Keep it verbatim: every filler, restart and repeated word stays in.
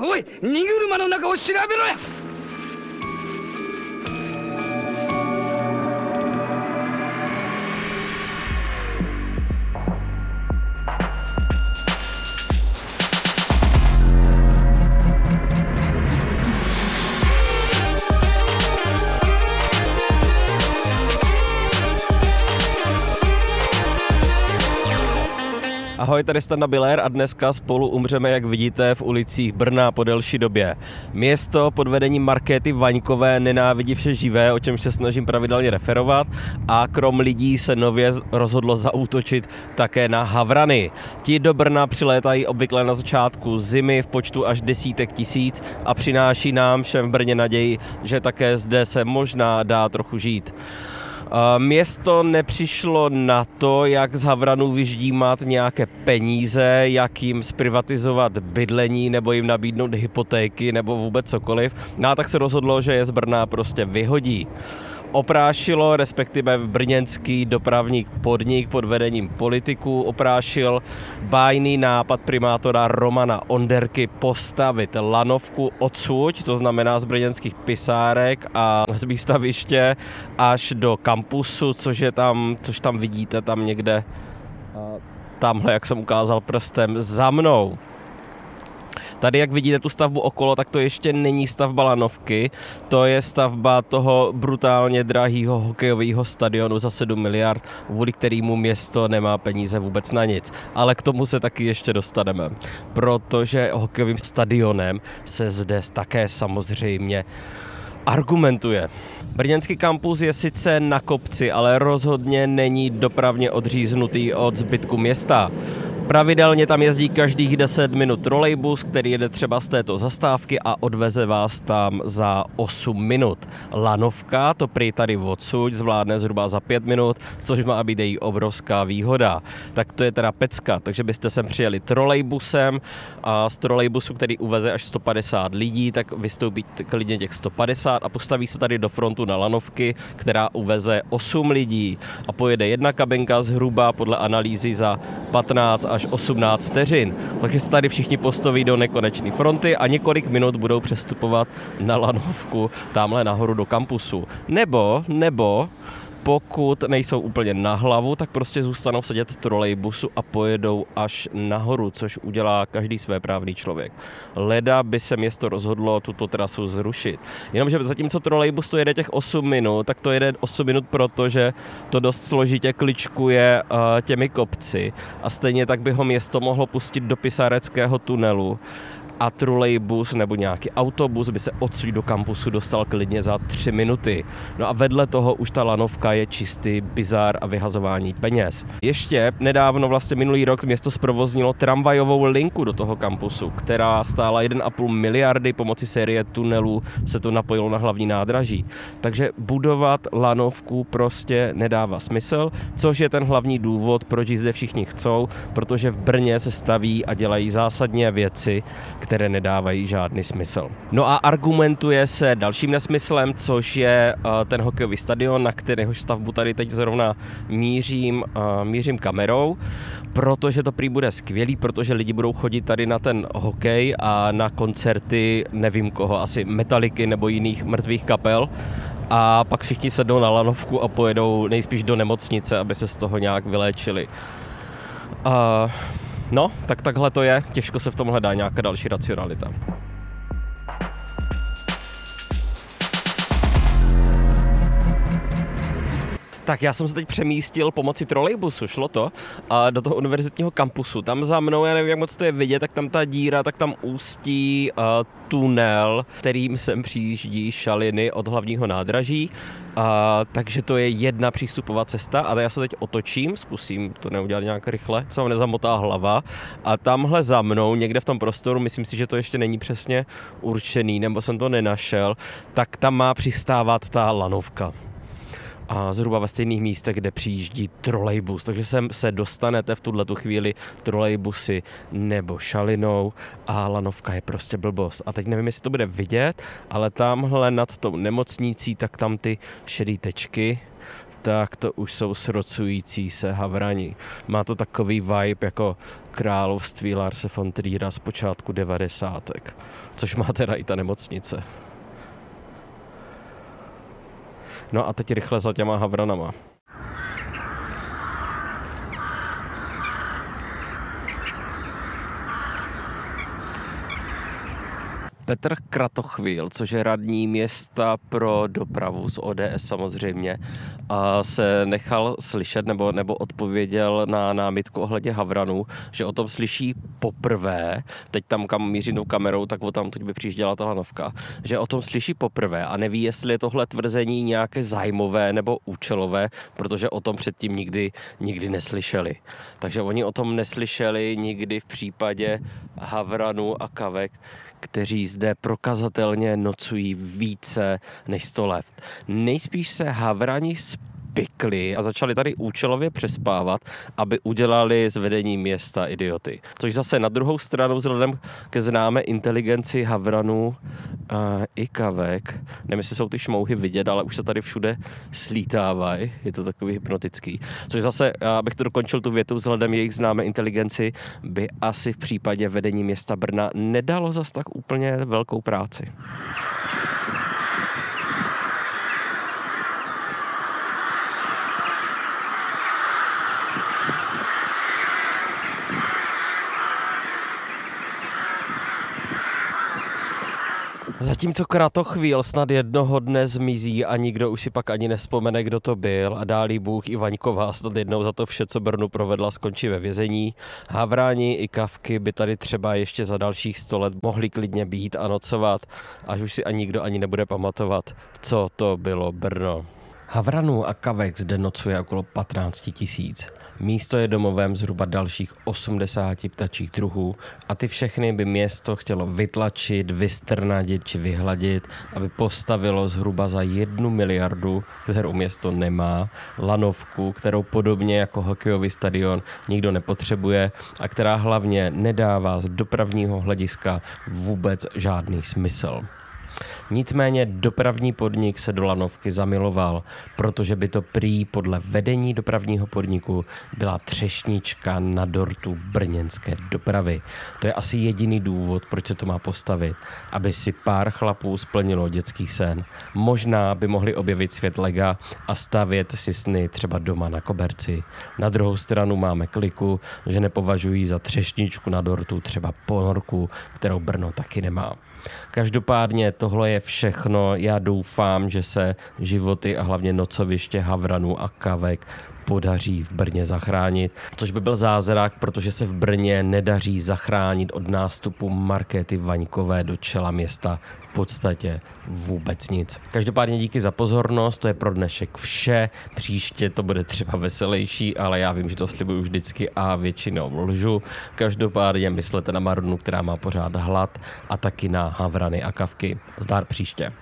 おい、荷車の中を調べろや。Ahoj, tady Standa Bilér a dneska spolu umřeme, jak vidíte, v ulicích Brna po delší době. Město pod vedením Markéty Vaňkové nenávidí vše živé, o čemž se snažím pravidelně referovat, a krom lidí se nově rozhodlo zaútočit také na havrany. Ti do Brna přilétají obvykle na začátku zimy v počtu až desítek tisíc a přináší nám všem v Brně naději, že také zde se možná dá trochu žít. Město nepřišlo na to, jak z havranů vyždímat nějaké peníze, jak jim zprivatizovat bydlení nebo jim nabídnout hypotéky nebo vůbec cokoliv. No a tak se rozhodlo, že je z Brna prostě vyhodí. Oprášilo, respektive brněnský dopravní podnik pod vedením politiků oprášil bájný nápad primátora Romana Onderky postavit lanovku odsud, to znamená z brněnských Pisárek a z výstaviště až do kampusu, což je tam, což tam vidíte tam někde, tamhle, jak jsem ukázal prstem, za mnou. Tady, jak vidíte tu stavbu okolo, tak to ještě není stavba lanovky, to je stavba toho brutálně drahého hokejového stadionu za sedm miliard, kvůli kterému město nemá peníze vůbec na nic. Ale k tomu se taky ještě dostaneme, protože hokejovým stadionem se zde také samozřejmě argumentuje. Brněnský kampus je sice na kopci, ale rozhodně není dopravně odříznutý od zbytku města. Pravidelně tam jezdí každých deset minut trolejbus, který jede třeba z této zastávky a odveze vás tam za osm minut. Lanovka to prý tady odsud zvládne zhruba za pět minut, což má být její obrovská výhoda. Tak to je teda pecka, takže byste sem přijeli trolejbusem a z trolejbusu, který uveze až sto padesát lidí, tak vystoupí klidně těch sto padesát a postaví se tady do frontu na lanovky, která uveze osm lidí a pojede jedna kabinka zhruba podle analýzy za patnáct až osmnáct vteřin. Takže se tady všichni postaví do nekonečné fronty a několik minut budou přestupovat na lanovku tamhle nahoru do kampusu. Nebo, nebo pokud nejsou úplně na hlavu, tak prostě zůstanou sedět v trolejbusu a pojedou až nahoru, což udělá každý svéprávný člověk. Leda by se město rozhodlo tuto trasu zrušit. Jenomže zatímco trolejbus to jede těch osm minut, tak to jede osm minut, protože to dost složitě kličkuje uh, těmi kopci. A stejně tak by ho město mohlo pustit do Pisáreckého tunelu a trolejbus nebo nějaký autobus by se odsud do kampusu dostal klidně za tři minuty. No a vedle toho už ta lanovka je čistý bizár a vyhazování peněz. Ještě nedávno, vlastně minulý rok, město zprovoznilo tramvajovou linku do toho kampusu, která stála jedna a půl miliardy, pomocí série tunelů se to napojilo na hlavní nádraží. Takže budovat lanovku prostě nedává smysl, což je ten hlavní důvod, proč ji zde všichni chcou, protože v Brně se staví a dělají zásadně věci, které nedávají žádný smysl. No a argumentuje se dalším nesmyslem, což je ten hokejový stadion, na kteréhož stavbu tady teď zrovna mířím, mířím kamerou, protože to prý bude skvělý, protože lidi budou chodit tady na ten hokej a na koncerty, nevím koho, asi Metaliky nebo jiných mrtvých kapel, a pak všichni sednou na lanovku a pojedou nejspíš do nemocnice, aby se z toho nějak vyléčili. A... No, tak takhle to je. Těžko se v tom hledá nějaká další racionalita. Tak já jsem se teď přemístil pomocí trolejbusu, šlo to, a do toho univerzitního kampusu. Tam za mnou, já nevím, jak moc to je vidět, tak tam ta díra, tak tam ústí uh, tunel, kterým sem přijíždí šaliny od hlavního nádraží. Uh, takže to je jedna přístupová cesta a já se teď otočím, zkusím to neudělat nějak rychle, se vám nezamotá hlava. A tamhle za mnou, někde v tom prostoru, myslím si, že to ještě není přesně určený, nebo jsem to nenašel, tak tam má přistávat ta lanovka. A zhruba ve stejných místech, kde přijíždí trolejbus. Takže sem se dostanete v tuhle tu chvíli trolejbusy nebo šalinou a lanovka je prostě blbost. A teď nevím, jestli to bude vidět, ale tamhle nad tou nemocnicí, tak tam ty šedý tečky v tak to už jsou srocující se havrani. Má to takový vibe jako království Larse von Triera z počátku devadesátek, což má teda i ta nemocnice. No a teď rychle za těma havranama. Petr Kratochvíl, což je radní města pro dopravu z O D S samozřejmě, a se nechal slyšet nebo, nebo odpověděl na námitku ohledně havranu, že o tom slyší poprvé, teď tam kam míří tou kamerou, tak o tam teď by přijížděla ta lanovka, že o tom slyší poprvé a neví, jestli je tohle tvrzení nějaké zájmové nebo účelové, protože o tom předtím nikdy, nikdy neslyšeli. Takže oni o tom neslyšeli nikdy v případě havranu a kavek, kteří zde prokazatelně nocují více než sto let. Nejspíš se havrani spikli a začali tady účelově přespávat, aby udělali z vedení města idioty. Což zase na druhou stranu, vzhledem ke známé inteligenci havranů a i kavek, nevím, jestli jsou ty šmouhy vidět, ale už se tady všude slítávají, je to takový hypnotický. Což zase, abych to dokončil tu větu, vzhledem jejich známé inteligenci by asi v případě vedení města Brna nedalo zas tak úplně velkou práci. Zatímco Kratochvíl snad jednoho dne zmizí a nikdo už si pak ani nevzpomene, kdo to byl, a dálí Bůh i Vaňková snad jednou za to vše, co Brnu provedla, skončí ve vězení, havráni i kavky by tady třeba ještě za dalších sto let mohli klidně být a nocovat, až už si ani nikdo ani nebude pamatovat, co to bylo Brno. Havranů a kavek zde nocuje okolo patnáct tisíc. Místo je domovem zhruba dalších osmdesáti ptačích druhů a ty všechny by město chtělo vytlačit, vystrnadit či vyhladit, aby postavilo zhruba za jednu miliardu, kterou město nemá, lanovku, kterou podobně jako hokejový stadion nikdo nepotřebuje a která hlavně nedává z dopravního hlediska vůbec žádný smysl. Nicméně dopravní podnik se do lanovky zamiloval, protože by to prý podle vedení dopravního podniku byla třešnička na dortu brněnské dopravy. To je asi jediný důvod, proč se to má postavit, aby si pár chlapů splnilo dětský sen. Možná by mohli objevit svět lega a stavět si sny třeba doma na koberci. Na druhou stranu máme kliku, že nepovažují za třešničku na dortu třeba ponorku, kterou Brno taky nemá. Každopádně tohle je všechno. Já doufám, že se životy a hlavně nocoviště havranů a kavek podaří v Brně zachránit, což by byl zázrak, protože se v Brně nedaří zachránit od nástupu Markéty Vaňkové do čela města v podstatě vůbec nic. Každopádně díky za pozornost, to je pro dnešek vše, příště to bude třeba veselější, ale já vím, že to slibuju vždycky a většinou lžu. Každopádně myslete na Marunu, která má pořád hlad, a taky na havrany a kavky. Zdar příště.